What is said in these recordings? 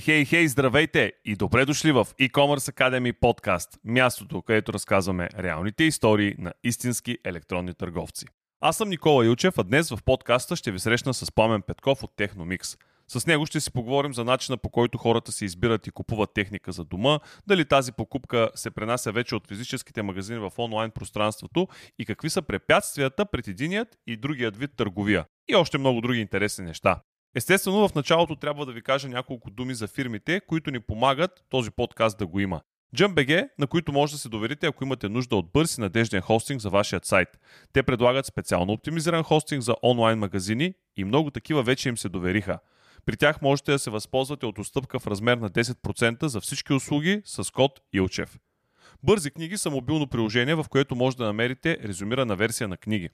Хей, здравейте и добре дошли в eCommerce Academy Podcast, мястото, където разказваме реалните истории на истински електронни търговци. Аз съм Никола Ючев, а днес в подкаста ще ви срещна с Пламен Петков от Technomix. С него ще си поговорим за начина, по който хората се избират и купуват техника за дома, дали тази покупка се пренася вече от физическите магазини в онлайн пространството и какви са препятствията пред единият и другият вид търговия. И още много други интересни неща. Естествено, в началото трябва да ви кажа няколко думи за фирмите, които ни помагат този подкаст да го има. Jump.bg, на които може да се доверите, ако имате нужда от бърз и надежден хостинг за вашия сайт. Те предлагат специално оптимизиран хостинг за онлайн магазини и много такива вече им се довериха. При тях можете да се възползвате от отстъпка в размер на 10% за всички услуги с код Илчев. Бързи книги са мобилно приложение, в което може да намерите резюмирана версия на книги.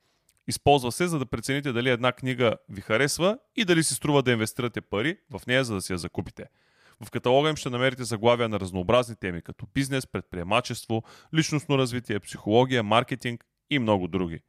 Използва се, за да прецените дали една книга ви харесва и дали си струва да инвестирате пари в нея, за да си я закупите. В каталога им ще намерите заглавия на разнообразни теми, като бизнес, предприемачество, личностно развитие, психология, маркетинг и много други.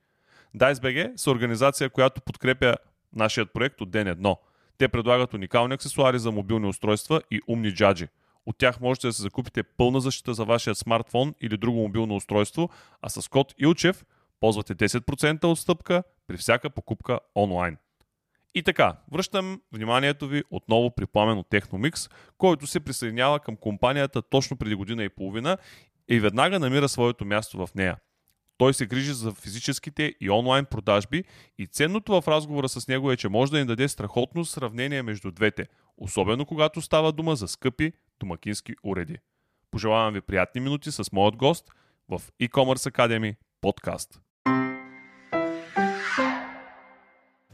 Dice.bg са организация, която подкрепя нашият проект от ден едно. Те предлагат уникални аксесуари за мобилни устройства и умни джаджи. От тях можете да се закупите пълна защита за вашия смартфон или друго мобилно устройство, а с код Илчев ползвате 10% отстъпка при всяка покупка онлайн. И така, връщам вниманието ви отново при Пламен от Technomix, който се присъединява към компанията точно преди година и половина и веднага намира своето място в нея. Той се грижи за физическите и онлайн продажби и ценното в разговора с него е, че може да ни даде страхотно сравнение между двете, особено когато става дума за скъпи домакински уреди. Пожелавам ви приятни минути с моят гост в eCommerce Academy Podcast.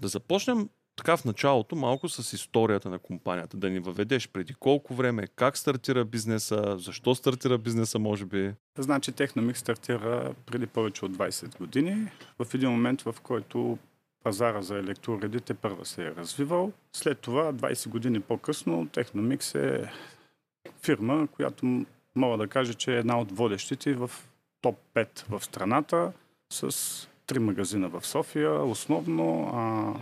Да започнем така в началото малко с историята на компанията. Да ни въведеш преди колко време, как стартира бизнеса, защо стартира бизнеса може би. Значи Technomix стартира преди повече от 20 години. В един момент, в който пазара за електроуредите първа се е развивал. След това, 20 години по-късно, Technomix е фирма, която мога да кажа, че е една от водещите в топ 5 в страната с 3 магазина в София, основно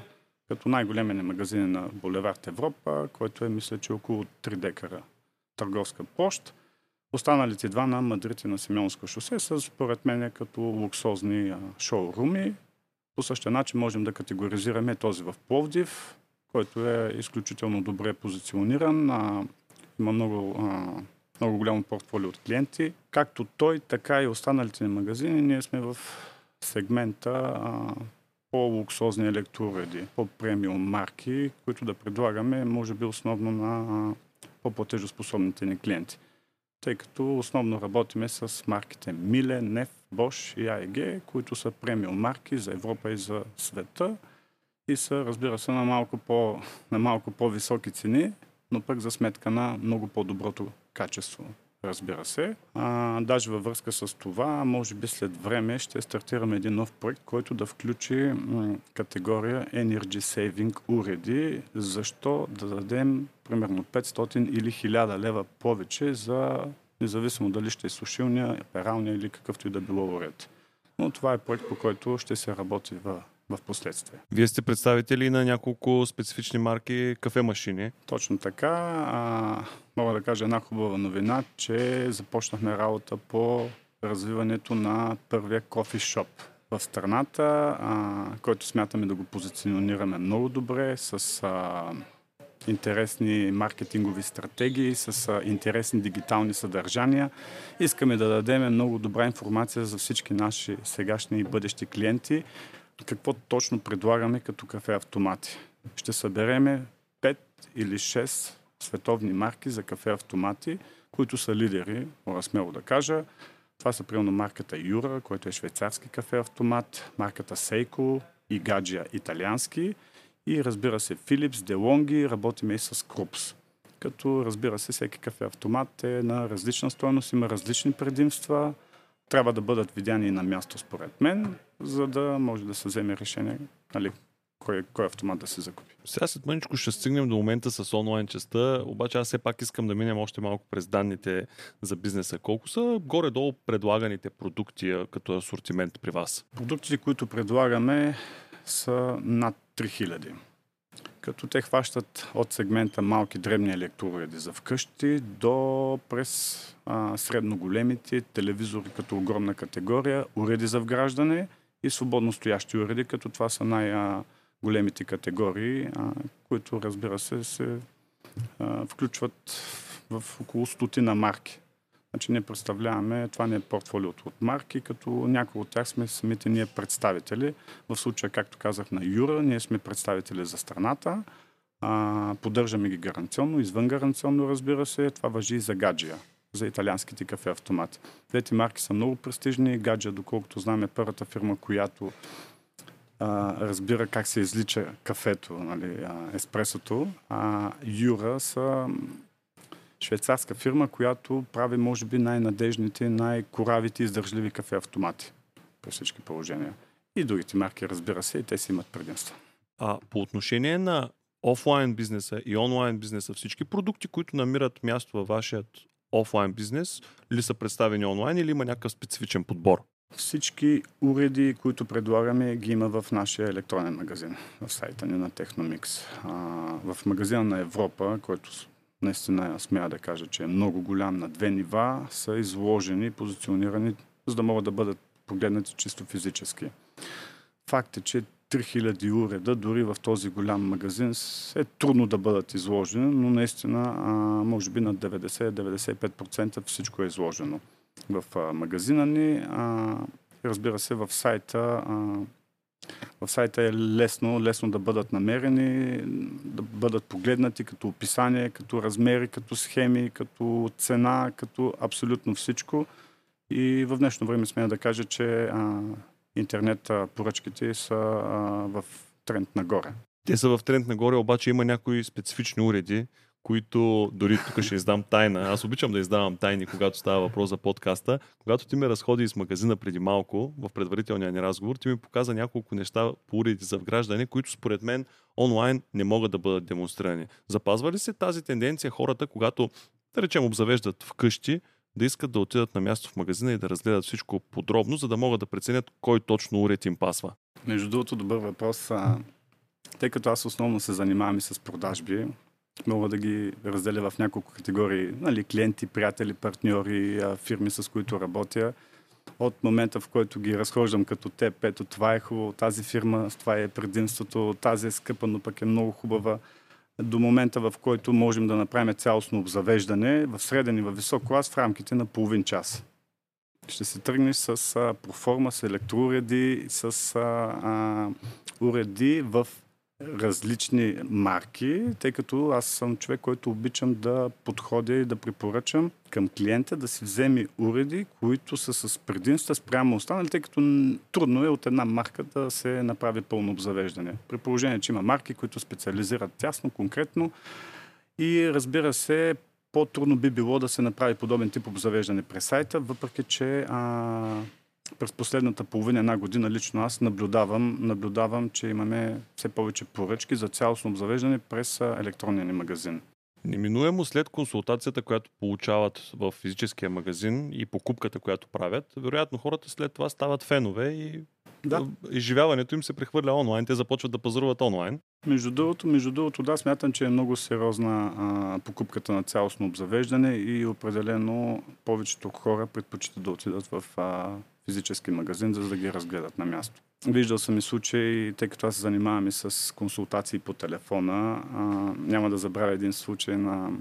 като най-големия магазин на булевард Европа, който е, мисля, че около 3 декара търговска площ. Останалите два на Мадрид и на Симеонско шосе са, според мен, като луксозни шоуруми. По същия начин можем да категоризираме този в Пловдив, който е изключително добре позициониран. Има много голямо портфолио от клиенти. Както той, така и останалите магазини, ние сме в сегмента по-луксозни електроуреди, по-премиум марки, които да предлагаме, може би основно на по-платежоспособните ни клиенти. Тъй като основно работиме с марките Miele, Neff, Bosch и AEG, които са премиум марки за Европа и за света и са, разбира се, на малко по-високи цени, но пък за сметка на много по-доброто качество. Разбира се. Даже във връзка с това, може би след време ще стартираме един нов проект, който да включи категория Energy Saving уреди. Защо да дадем примерно 500 или 1000 лева повече за независимо дали ще е сушилния, пералния или какъвто и да било уред. Но това е проект, по който ще се работи в последствие. Вие сте представители на няколко специфични марки кафе-машини. Точно така. Мога да кажа една хубава новина, че започнахме работа по развиването на първия кофи шоп в страната, който смятаме да го позиционираме много добре, с интересни маркетингови стратегии, с интересни дигитални съдържания. Искаме да дадем много добра информация за всички наши сегашни и бъдещи клиенти, какво точно предлагаме като кафе-автомати. Ще събереме 5 или 6 световни марки за кафе-автомати, които са лидери, мога смело да кажа. Това са примерно марката Юра, който е швейцарски кафе-автомат, марката Сейко и Gaggia италиански и разбира се Филипс, Делонги, работиме и с Крупс. Като разбира се всеки кафе-автомат е на различна стойност, има различни предимства, трябва да бъдат видяни на място според мен, за да може да се вземе решение, нали, кой автомат да се закупи. Сега след мъничко ще стигнем до момента с онлайн частта, обаче аз все пак искам да минем още малко през данните за бизнеса. Колко са горе-долу предлаганите продукти като асортимент при вас? Продуктите, които предлагаме, са над 3000. като те хващат от сегмента малки дребни електроуреди за вкъщи до през средно големите телевизори като огромна категория, уреди за вграждане и свободно стоящи уреди, като това са най-големите категории, които, разбира се, се включват в около 100 марки. Значи ние представляваме, това не е портфолиото от марки, като някои от тях сме самите ние представители. В случая, както казах на Юра, ние сме представители за страната. Поддържаме ги гаранционно, извън гаранционно, разбира се. Това важи и за Gaggia, за италианските кафе-автомати. Двете марки са много престижни. Gaggia, доколкото знам, е първата фирма, която разбира как се излича кафето, нали, еспресото. Юра са швейцарска фирма, която прави, може би, най-надежните, най-коравите, издържливи кафе-автомати при всички положения. И другите марки, разбира се, и те си имат предимства. По отношение на офлайн бизнеса и онлайн бизнеса, всички продукти, които намират място във вашият офлайн бизнес, ли са представени онлайн или има някакъв специфичен подбор? Всички уреди, които предлагаме, ги има в нашия електронен магазин, в сайта ни на Technomix. В магазина на Европа, който наистина смея да кажа, че е много голям, на две нива, са изложени, позиционирани, за да могат да бъдат погледнати чисто физически. Факт е, че 3000 уреда дори в този голям магазин е трудно да бъдат изложени, но наистина може би на 90-95% всичко е изложено в магазина ни. Разбира се, в сайта е лесно да бъдат намерени, да бъдат погледнати като описание, като размери, като схеми, като цена, като абсолютно всичко. И в днешно време смея да кажа, че интернет поръчките са в тренд нагоре. Те са в тренд нагоре, обаче има някои специфични уреди, които дори тук ще издам тайна. Аз обичам да издавам тайни, когато става въпрос за подкаста. Когато ти ме разходи из магазина преди малко, в предварителния ни разговор, ти ми показа няколко неща по уреди за вграждане, които според мен онлайн не могат да бъдат демонстрирани. Запазва ли се тази тенденция хората, когато, да речем, обзавеждат вкъщи, да искат да отидат на място в магазина и да разгледат всичко подробно, за да могат да преценят кой точно уред им пасва? Между другото, добър въпрос. Тъй като аз основно се занимавам и с продажби, мога да ги разделя в няколко категории. Нали, клиенти, приятели, партньори, фирми, с които работя. От момента, в който ги разхождам като теб, ето това е хубаво, тази фирма, това е предимството, тази е скъпа, но пък е много хубава. До момента, в който можем да направим цялостно обзавеждане, в среден и във висок клас, в рамките на половин час. Ще се тръгнеш с проформа, с електроуреди, с уреди в различни марки, тъй като аз съм човек, който обичам да подходя и да препоръчам към клиента да си вземе уреди, които са с предимства спрямо останали, тъй като трудно е от една марка да се направи пълно обзавеждане. При положение, че има марки, които специализират тясно, конкретно и, разбира се, по-трудно би било да се направи подобен тип обзавеждане през сайта, въпреки че през последната половина една година лично аз наблюдавам, че имаме все повече поръчки за цялостно обзавеждане през електронния ни магазин. Неминуемо след консултацията, която получават в физическия магазин и покупката, която правят, вероятно хората след това стават фенове и изживяването им се прехвърля онлайн. Те започват да пазаруват онлайн. Между другото, да, смятам, че е много сериозна покупката на цялостно обзавеждане и определено повечето хора предпочитат да отидат в физически магазин, за да ги разгледат на място. Виждал съм и случаи, тъй като аз се занимавам и с консултации по телефона. Няма да забравя един случай на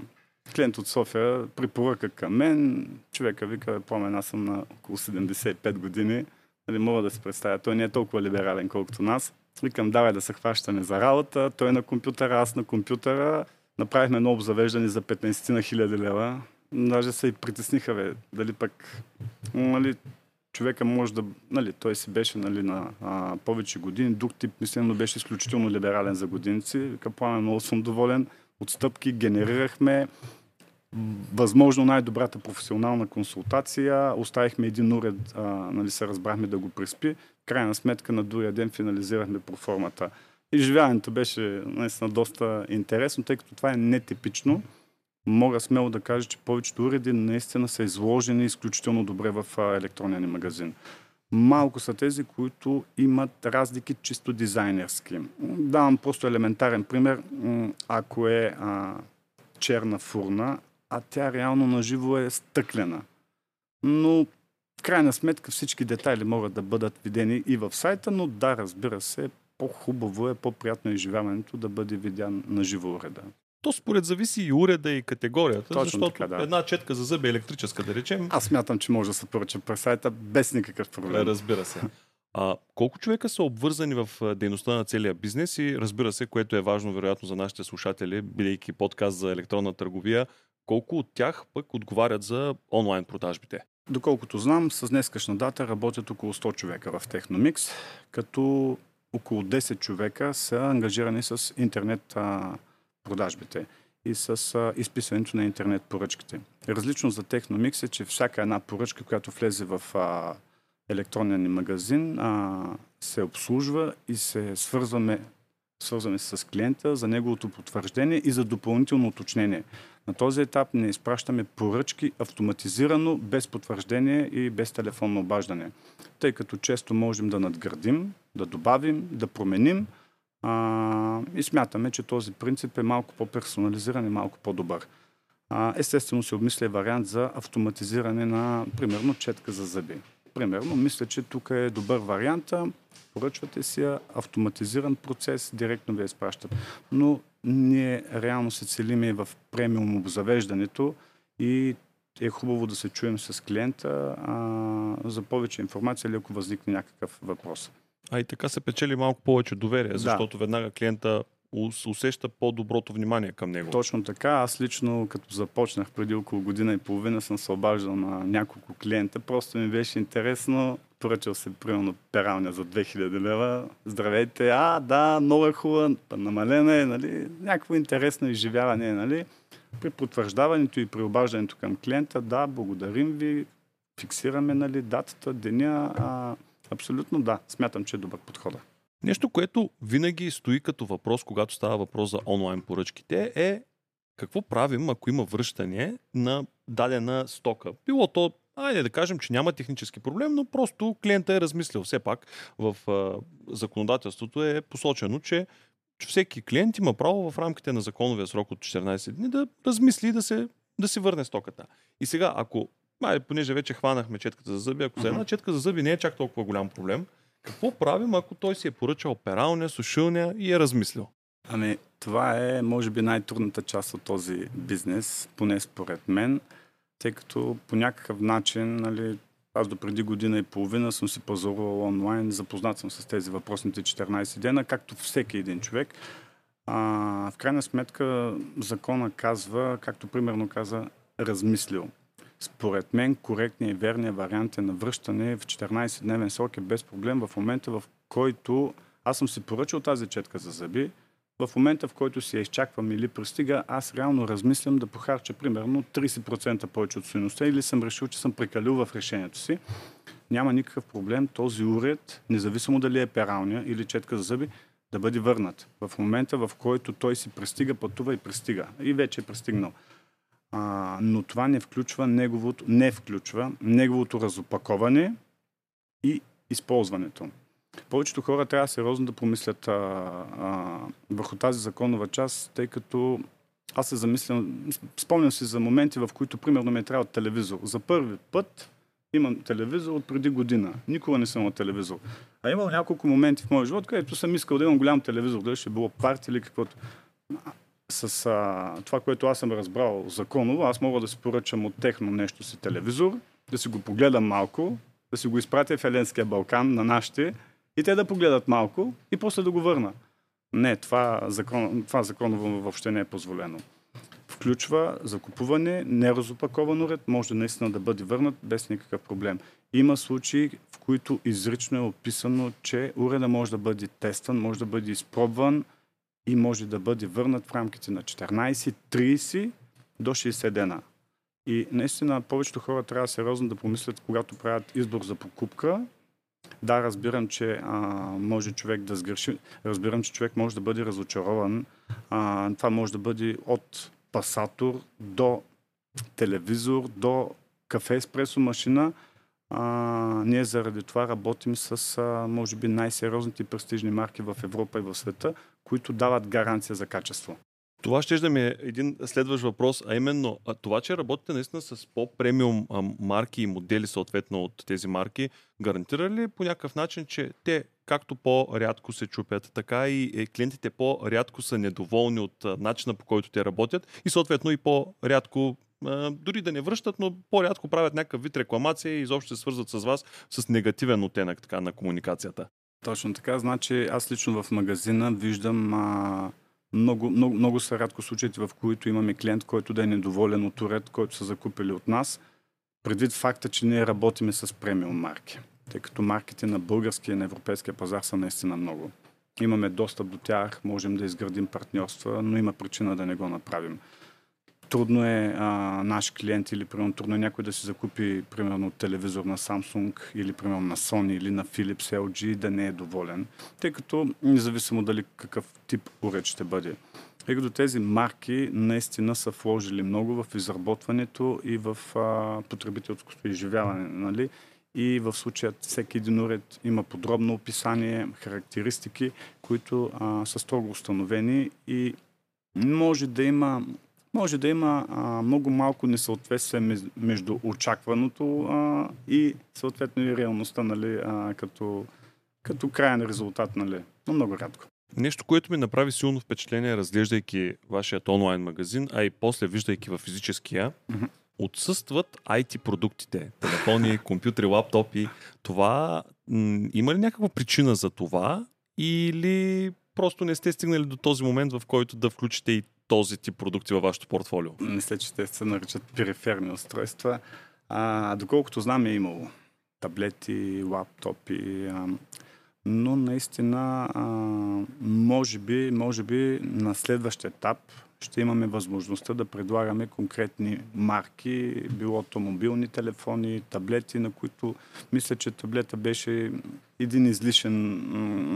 клиент от София, препоръка към мен. Човека вика: Пламен, аз съм на около 75 години. Нали, мога да се представя, той не е толкова либерален, колкото нас. Викам: давай да се хващаме за работа. Той на компютъра, аз на компютъра. Направихме едно обзавеждане за 15 на 1000 лева. Даже се и притесниха, дали пък, нали, човека може да... Нали, той си беше на повече години. Друг тип, мислено, беше изключително либерален за годиници. Капламен, много съм доволен. Отстъпки генерирахме. Възможно най-добрата професионална консултация. Оставихме един уред, нали, се разбрахме да го приспи. Крайна сметка на другия ден финализирахме проформата. Изживяването беше наистина доста интересно, тъй като това е нетипично. Мога смело да кажа, че повечето уреди наистина са изложени изключително добре в електронния ни магазин. Малко са тези, които имат разлики чисто дизайнерски. Давам просто елементарен пример. Ако е черна фурна, а тя реално наживо е стъклена. Но в крайна сметка всички детайли могат да бъдат видени и в сайта, но да, разбира се, по-хубаво е, по-приятно изживяването да бъде видян наживо уреда. То според зависи и уреда, и категорията. Точно, защото така, да. Една четка за зъби електрическа, да речем... Аз смятам, че може да се поръча през сайта без никакъв проблем. Разбира се. Колко човека са обвързани в дейността на целия бизнес и, разбира се, което е важно вероятно за нашите слушатели, бидейки подкаст за електронна търговия, колко от тях пък отговарят за онлайн продажбите? Доколкото знам, с днескашна дата работят около 100 човека в Technomix, като около 10 човека са ангажирани с интернет продажбите и с изписването на интернет поръчките. Различно за Technomix е, че всяка една поръчка, която влезе в електронния ни магазин, се обслужва и се свързваме с клиента за неговото потвърждение и за допълнително уточнение. На този етап не изпращаме поръчки автоматизирано, без потвърждение и без телефонно обаждане, тъй като често можем да надградим, да добавим, да променим, и смятаме, че този принцип е малко по-персонализиран и малко по-добър. Естествено се обмисля вариант за автоматизиране на, примерно, четка за зъби. Примерно, мисля, че тук е добър вариант. Поръчвате си автоматизиран процес, директно ви я изпращат. Но ние реално се целим и в премиум обзавеждането и е хубаво да се чуем с клиента за повече информация или ако възникне някакъв въпрос. А и така се печели малко повече доверие, защото веднага клиента усеща по-доброто внимание към него. Точно така. Аз лично, като започнах преди около година и половина, съм се обаждал на няколко клиента. Просто ми беше интересно. Поръчал се, примерно, пералня за 2000 лева. Здравейте! Да, много е хубава, намалена е, нали? Някакво интересно изживяване е, нали? При потвърждаването и при обаждането към клиента, да, благодарим ви, фиксираме, нали, датата, деня, абсолютно да. Смятам, че е добър подходът. Нещо, което винаги стои като въпрос, когато става въпрос за онлайн поръчките, е какво правим, ако има връщане на дадена стока. Било то, айде да кажем, че няма технически проблем, но просто клиента е размислил. Все пак в законодателството е посочено, че всеки клиент има право в рамките на законовия срок от 14 дни да размисли и да си върне стоката. И сега, ако понеже вече хванахме четката за зъби, ако за една четка за зъби не е чак толкова голям проблем, какво правим, ако той си е поръчал пералня, сушилня и е размислил? Това е, може би, най-трудната част от този бизнес, поне според мен, тъй като по някакъв начин, нали, аз до преди година и половина съм си пазарувал онлайн, запознат съм с тези въпросните 14 дена, както всеки един човек. В крайна сметка, закона казва, както примерно каза, размислил. Според мен, коректният и верният вариант е на връщане в 14-дневен срок е без проблем в момента, в който аз съм си поръчал тази четка за зъби. В момента, в който си я изчаквам или пристига, аз реално размислям да похарча примерно 30% повече от стойността или съм решил, че съм прекалил в решението си. Няма никакъв проблем този уред, независимо дали е пералня или четка за зъби, да бъде върнат. В момента, в който той си пристига, пътува и пристига. И вече е пристигнал. Но това не включва неговото разопаковане и използването. Повечето хора трябва сериозно да помислят върху тази законова част, тъй като аз се замислям, спомням си за моменти, в които примерно ми е трябвал телевизор. За първи път имам телевизор от преди година. Никога не съм имал телевизор. А имал няколко моменти в моя живот, където съм искал да имам голям телевизор, дали ще било парти или каквото... С това, което аз съм разбрал законово, аз мога да си поръчам от техно нещо си телевизор, да си го погледам малко, да си го изпратя в Еленския Балкан на нашите и те да погледат малко и после да го върна. Не, това законово въобще не е позволено. Включва закупуване, неразопакован уред, може наистина да бъде върнат без никакъв проблем. Има случаи, в които изрично е описано, че уреда може да бъде тестван, може да бъде изпробван и може да бъде върнат в рамките на 14, 30 до 60 дена. И наистина повечето хора трябва сериозно да помислят, когато правят избор за покупка. Да, разбирам, че може човек да сгреши. Разбирам, че човек може да бъде разочарован. Това може да бъде от пасатор до телевизор, до кафе-еспресо машина. Ние заради това работим с, може би, най-сериозните престижни марки в Европа и в света, които дават гаранция за качество. Това ще да ми е един следващ въпрос, а именно това, че работите наистина с по-премиум марки и модели съответно от тези марки, гарантира ли по някакъв начин, че те както по-рядко се чупят, така и клиентите по-рядко са недоволни от начина, по който те работят и съответно и по-рядко дори да не връщат, но по-рядко правят някакъв вид рекламация и изобщо се свързват с вас с негативен оттенък така, на комуникацията? Точно така. Значи аз лично в магазина виждам много са рядко случаите, в които имаме клиент, който да е недоволен от уред, който са закупили от нас, предвид факта, че ние работиме с премиум марки. Тъй като марките на българския и на европейския пазар са наистина много. Имаме достъп до тях, можем да изградим партньорства, но има причина да не го направим. Трудно е наш клиент или примерно трудно е някой да си закупи примерно телевизор на Samsung или примерно на Sony или на Philips, LG да не е доволен, тъй като независимо дали какъв тип уред ще бъде. Тъй като тези марки наистина са вложили много в изработването и в потребителското изживяване, нали? И в случая всеки един уред има подробно описание, характеристики, които са строго установени и може да има много малко несъответствие между очакваното и съответно и реалността, нали, като краен резултат, нали, но много рядко. Нещо, което ми направи силно впечатление, разглеждайки вашият онлайн магазин, а и после виждайки във физическия, отсъстват IT продуктите, телефони, компютри, лаптопи. Това има ли някаква причина за това или просто не сте стигнали до този момент, в който да включите и този тип продукти във вашето портфолио? Мисля, че те се наричат периферни устройства. Доколкото знам, е имало таблети, лаптопи, но наистина може би на следващ етап ще имаме възможността да предлагаме конкретни марки, било то мобилни телефони, таблети, на които мисля, че таблета беше един излишен,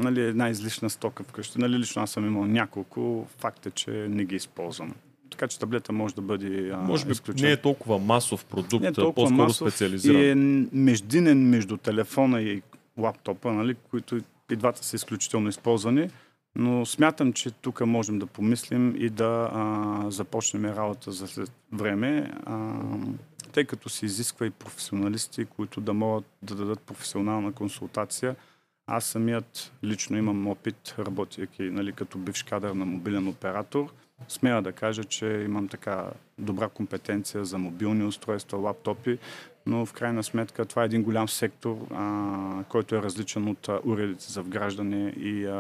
нали, една излишна стока вкъщи. Нали, лично аз съм имал няколко, факт е, че не ги използвам. Така че таблета може да бъде може би изключен. Не е толкова масов продукт, по-скоро специализиран. И е междинен между телефона и лаптопа, нали, които и двата са изключително използвани. Но смятам, че тук можем да помислим и да започнем работа за след време, тъй като се изисква и професионалисти, които да могат да дадат професионална консултация. Аз самият лично имам опит, работейки, нали, като бивш кадър на мобилен оператор. Смея да кажа, че имам така добра компетенция за мобилни устройства, лаптопи, но в крайна сметка това е един голям сектор, който е различен от уредите за вграждане и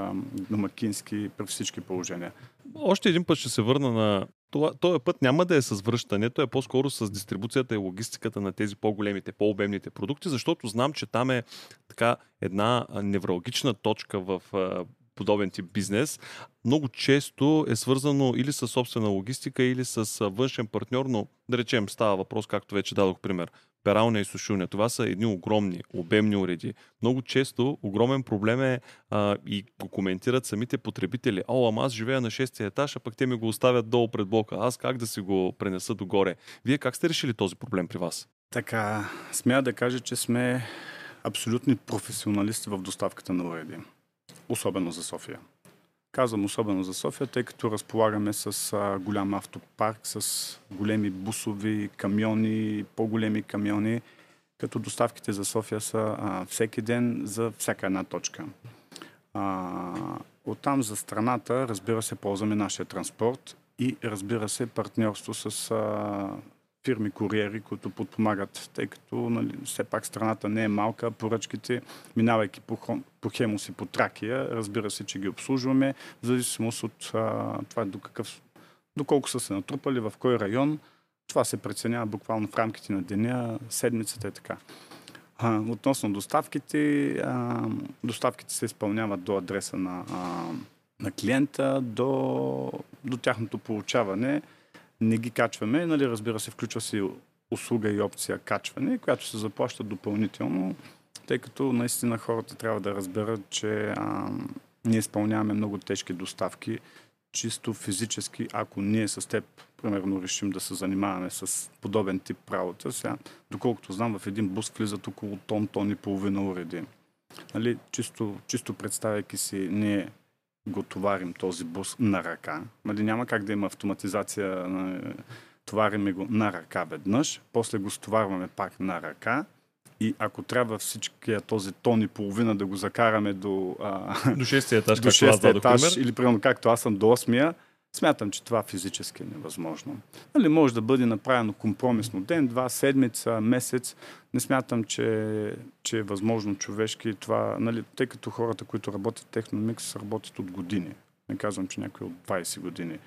домакински при всички положения. Още един път ще се върна на това. Този път няма да е с връщането, е по-скоро с дистрибуцията и логистиката на тези по-големите, по-обемните продукти, защото знам, че там е така една невралгична точка в подобен тип бизнес. Много често е свързано или с собствена логистика, или с външен партньор, но да речем става въпрос, както вече дадох пример, пералня и сушилня. Това са едни огромни, обемни уреди. Много често огромен проблем е и го коментират самите потребители. Ама аз живея на 6-ти етаж, а пък те ми го оставят долу пред блока. Аз как да си го пренеса догоре? Вие как сте решили този проблем при вас? Така, смея да кажа, че сме абсолютни професионалисти в доставката на уреди. Особено за София. Казвам особено за София, тъй като разполагаме с голям автопарк, с големи бусови, камиони, по-големи камиони, като доставките за София са всеки ден за всяка една точка. Оттам за страната, разбира се, ползваме нашия транспорт и разбира се партньорство с фирми-куриери, които подпомагат, тъй като, нали, все пак страната не е малка, поръчките, минавайки по Хемус и по Тракия, разбира се, че ги обслужваме, в зависимост от това доколко са се натрупали, в кой район, това се преценява буквално в рамките на деня, седмицата и така. Относно доставките, доставките се изпълняват до адреса на клиента, до тяхното получаване. Не ги качваме, нали, разбира се, включва се услуга и опция качване, която се заплаща допълнително, тъй като наистина хората трябва да разберат, че ние изпълняваме много тежки доставки, чисто физически, ако ние с теб, примерно, решим да се занимаваме с подобен тип работа, сега, доколкото знам, в един бус влизат около тон, тон и половина уреди. Нали, чисто представяйки си, ние го товарим този бус на ръка. Нали, няма как да има автоматизация, товариме го на ръка веднъж, после го стоварваме пак на ръка. И ако трябва всичкия този тон и половина да го закараме до 6-ти етаж, до 6-ти етаж или примерно както аз съм до 8-я, смятам, че това физически е невъзможно. Нали, може да бъде направено компромисно ден, два, седмица, месец. Не смятам, че е възможно човешки това, нали, тъй като хората, които работят в Technomix, работят от години. Не казвам, че някой от 20 години.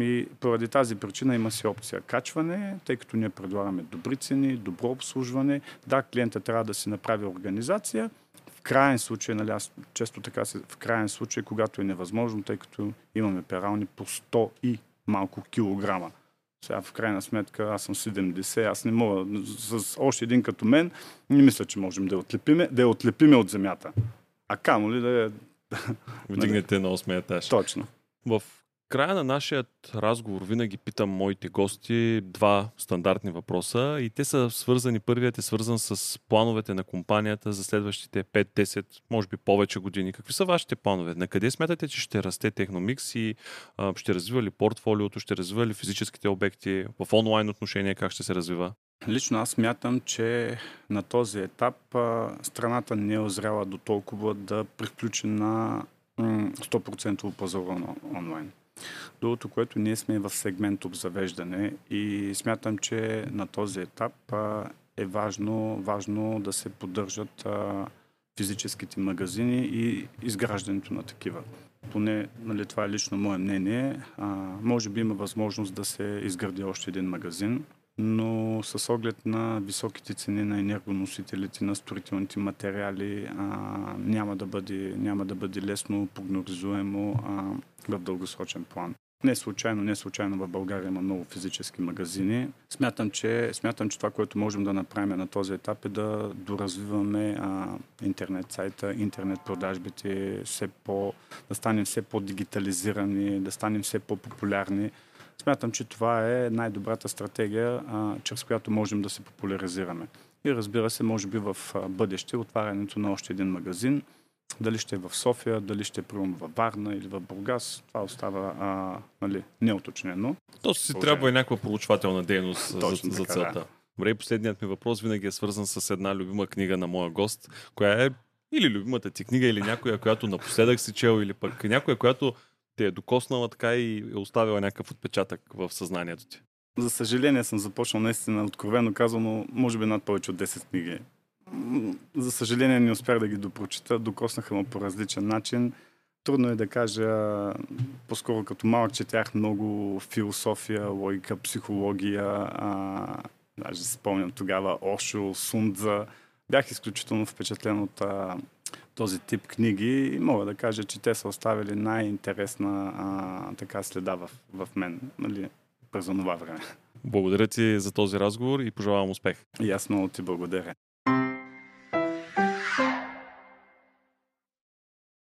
И поради тази причина има си опция качване, тъй като ние предлагаме добри цени, добро обслужване. Да, клиента трябва да си направи организация. В крайен случай, нали, аз често така се, в крайен случай, когато е невъзможно, тъй като имаме перални по 100 и малко килограма. Сега в крайна сметка аз съм 70, аз не мога, с още един като мен, не мисля, че можем да я отлепиме от земята. А камо ли да я... Вдигнете на 8 етаж. Точно. В края на нашия разговор винаги питам моите гости два стандартни въпроса и те са свързани. Първият е свързан с плановете на компанията за следващите 5-10, може би повече години. Какви са вашите планове? На къде смятате, че ще расте Technomix и ще развива ли портфолиото, ще развива ли физическите обекти? В онлайн отношение как ще се развива? Лично аз смятам, че на този етап страната не е озряла до толкова да приключи на 100% пазара онлайн. Другото, което ние сме в сегмент обзавеждане и смятам, че на този етап е важно да се поддържат физическите магазини и изграждането на такива. Поне, нали, това е лично мое мнение. Може би има възможност да се изгради още един магазин, но с оглед на високите цени на енергоносителите, на строителните материали, няма да бъде лесно прогнозируемо в дългосрочен план. Не случайно в България има много физически магазини. Смятам, че това, което можем да направим на този етап е да доразвиваме интернет сайта, интернет продажбите, да станем все по-дигитализирани, да станем все по-популярни. Смятам, че това е най-добрата стратегия, чрез която можем да се популяризираме. И разбира се, може би в бъдеще отварянето на още един магазин, дали ще е в София, дали ще е прием във Варна или в Бургас, това остава неуточнено. То си трябва и някаква проучвателна дейност за целта. Добре, и последният ми въпрос винаги е свързан с една любима книга на моя гост, коя е или любимата ти книга, или някоя, която напоследък си чел, или пък някоя, която те е докоснала така и е оставила някакъв отпечатък в съзнанието ти? За съжаление съм започнал наистина откровено казано, може би над повече от 10 книги. За съжаление не успях да ги допрочита, докоснаха му по различен начин. Трудно е да кажа, по-скоро като малък четях много философия, логика, психология, даже спомням тогава Ошо, Сундза. Бях изключително впечатлен от този тип книги и мога да кажа, че те са оставили най-интересна така следа в мен, нали, през онова време. Благодаря ти за този разговор и пожелавам успех. И аз много ти благодаря.